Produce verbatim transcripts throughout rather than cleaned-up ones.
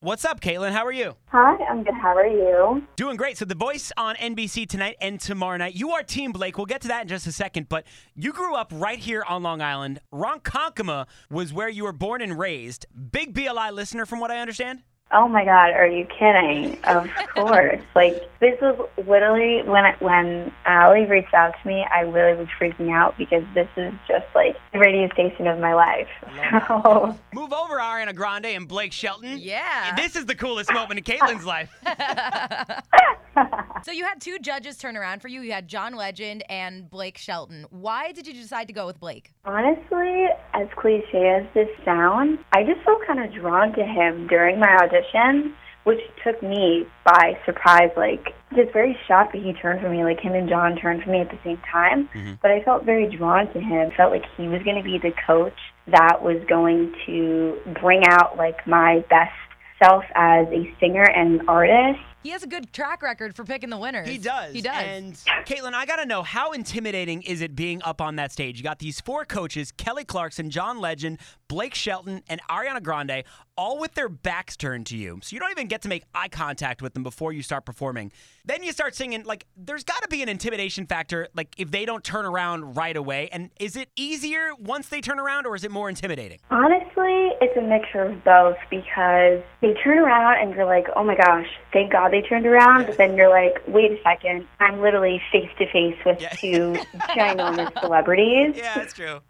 What's up, Kaitlyn? How are you? Hi, I'm good. How are you? Doing great. So The Voice on N B C tonight and tomorrow night. You are Team Blake. We'll get to that in just a second. But you grew up right here on Long Island. Ronkonkoma was where you were born and raised. Big B L I listener from what I understand? Oh, my God. Are you kidding? Of course. Like, this was literally when I, when Allie reached out to me, I really was freaking out because this is just, like, the radio station of my life. So. Move over, Ariana Grande and Blake Shelton. Yeah. This is the coolest moment in Kaitlyn's life. So you had two judges turn around for you. You had John Legend and Blake Shelton. Why did you decide to go with Blake? Honestly, as cliche as this sounds, I just felt kind of drawn to him during my audition, which took me by surprise. Like, just very shocked that he turned for me. Like, him and John turned for me at the same time. Mm-hmm. But I felt very drawn to him. Felt like he was going to be the coach that was going to bring out, like, my best self as a singer and an artist. He has a good track record for picking the winners. He does. He does. And Kaitlyn, I got to know, how intimidating is it being up on that stage? You got these four coaches, Kelly Clarkson, John Legend, Blake Shelton, and Ariana Grande, all with their backs turned to you. So you don't even get to make eye contact with them before you start performing. Then you start singing. Like, there's got to be an intimidation factor, like, if they don't turn around right away. And is it easier once they turn around, or is it more intimidating? Honestly, it's a mixture of both, because they turn around and you're like, oh, my gosh, thank God they turned around, but then you're like, wait a second, I'm literally face-to-face with yeah. two ginormous celebrities. Yeah, that's true.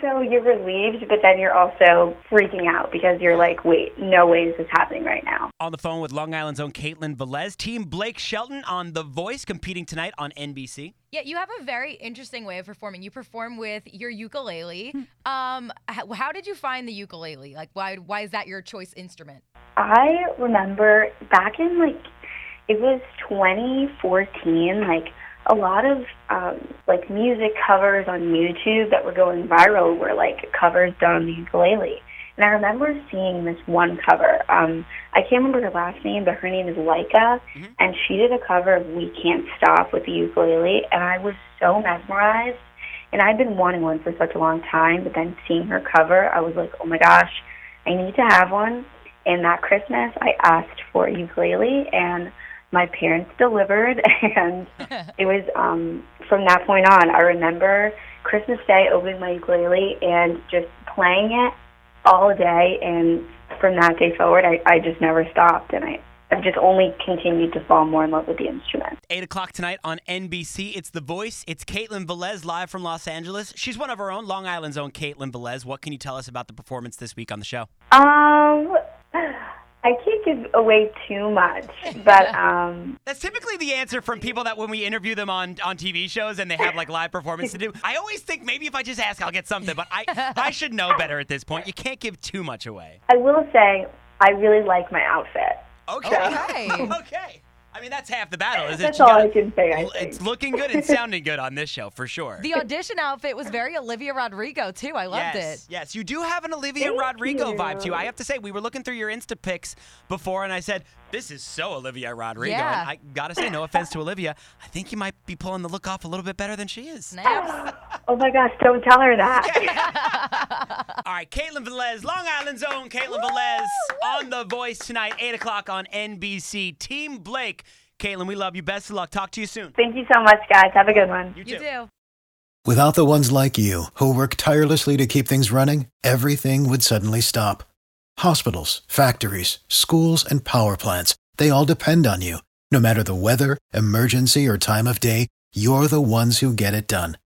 So you're relieved, but then you're also freaking out because you're like, wait, no way is this happening right now. On the phone with Long Island's own Kaitlyn Velez, Team Blake Shelton on The Voice, competing tonight on N B C. Yeah, you have a very interesting way of performing. You perform with your ukulele. um, how, how did you find the ukulele? Like, why why is that your choice instrument? I remember back in, like, it was twenty fourteen, like, a lot of, um, like, music covers on YouTube that were going viral were, like, covers done on the ukulele. And I remember seeing this one cover. Um, I can't remember her last name, but her name is Laika, mm-hmm. and she did a cover of We Can't Stop with the ukulele, and I was so mesmerized. And I'd been wanting one for such a long time, but then seeing her cover, I was like, oh, my gosh, I need to have one. And that Christmas, I asked for a ukulele, and my parents delivered, and it was um, from that point on. I remember Christmas Day opening my ukulele and just playing it all day, and from that day forward, I, I just never stopped, and I, I've just only continued to fall more in love with the instrument. eight o'clock tonight on N B C. It's The Voice. It's Kaitlyn Velez live from Los Angeles. She's one of our own, Long Island's own Kaitlyn Velez. What can you tell us about the performance this week on the show? Um... I can't give away too much, but... Um, That's typically the answer from people that when we interview them on, on T V shows and they have, like, live performance to do. I always think maybe if I just ask, I'll get something, but I, I should know better at this point. You can't give too much away. I will say I really like my outfit. Okay. So. Okay. okay. I mean, that's half the battle, isn't it? That's all gotta, I can say, I think. It's looking good and sounding good on this show, for sure. The audition outfit was very Olivia Rodrigo, too. I loved yes, it. Yes, you do have an Olivia Thank Rodrigo you. vibe to you. I have to say, we were looking through your Insta pics before, and I said, this is so Olivia Rodrigo. Yeah. And I got to say, no offense to Olivia, I think you might be pulling the look off a little bit better than she is. Nice. Oh, my gosh, don't tell her that. Yeah. All right, Kaitlyn Velez, Long Island's own Kaitlyn Velez on The Voice tonight, eight o'clock on N B C. Team Blake. Kaitlyn, we love you. Best of luck. Talk to you soon. Thank you so much, guys. Have a good one. You too. You too. Without the ones like you, who work tirelessly to keep things running, everything would suddenly stop. Hospitals, factories, schools, and power plants, they all depend on you. No matter the weather, emergency, or time of day, you're the ones who get it done.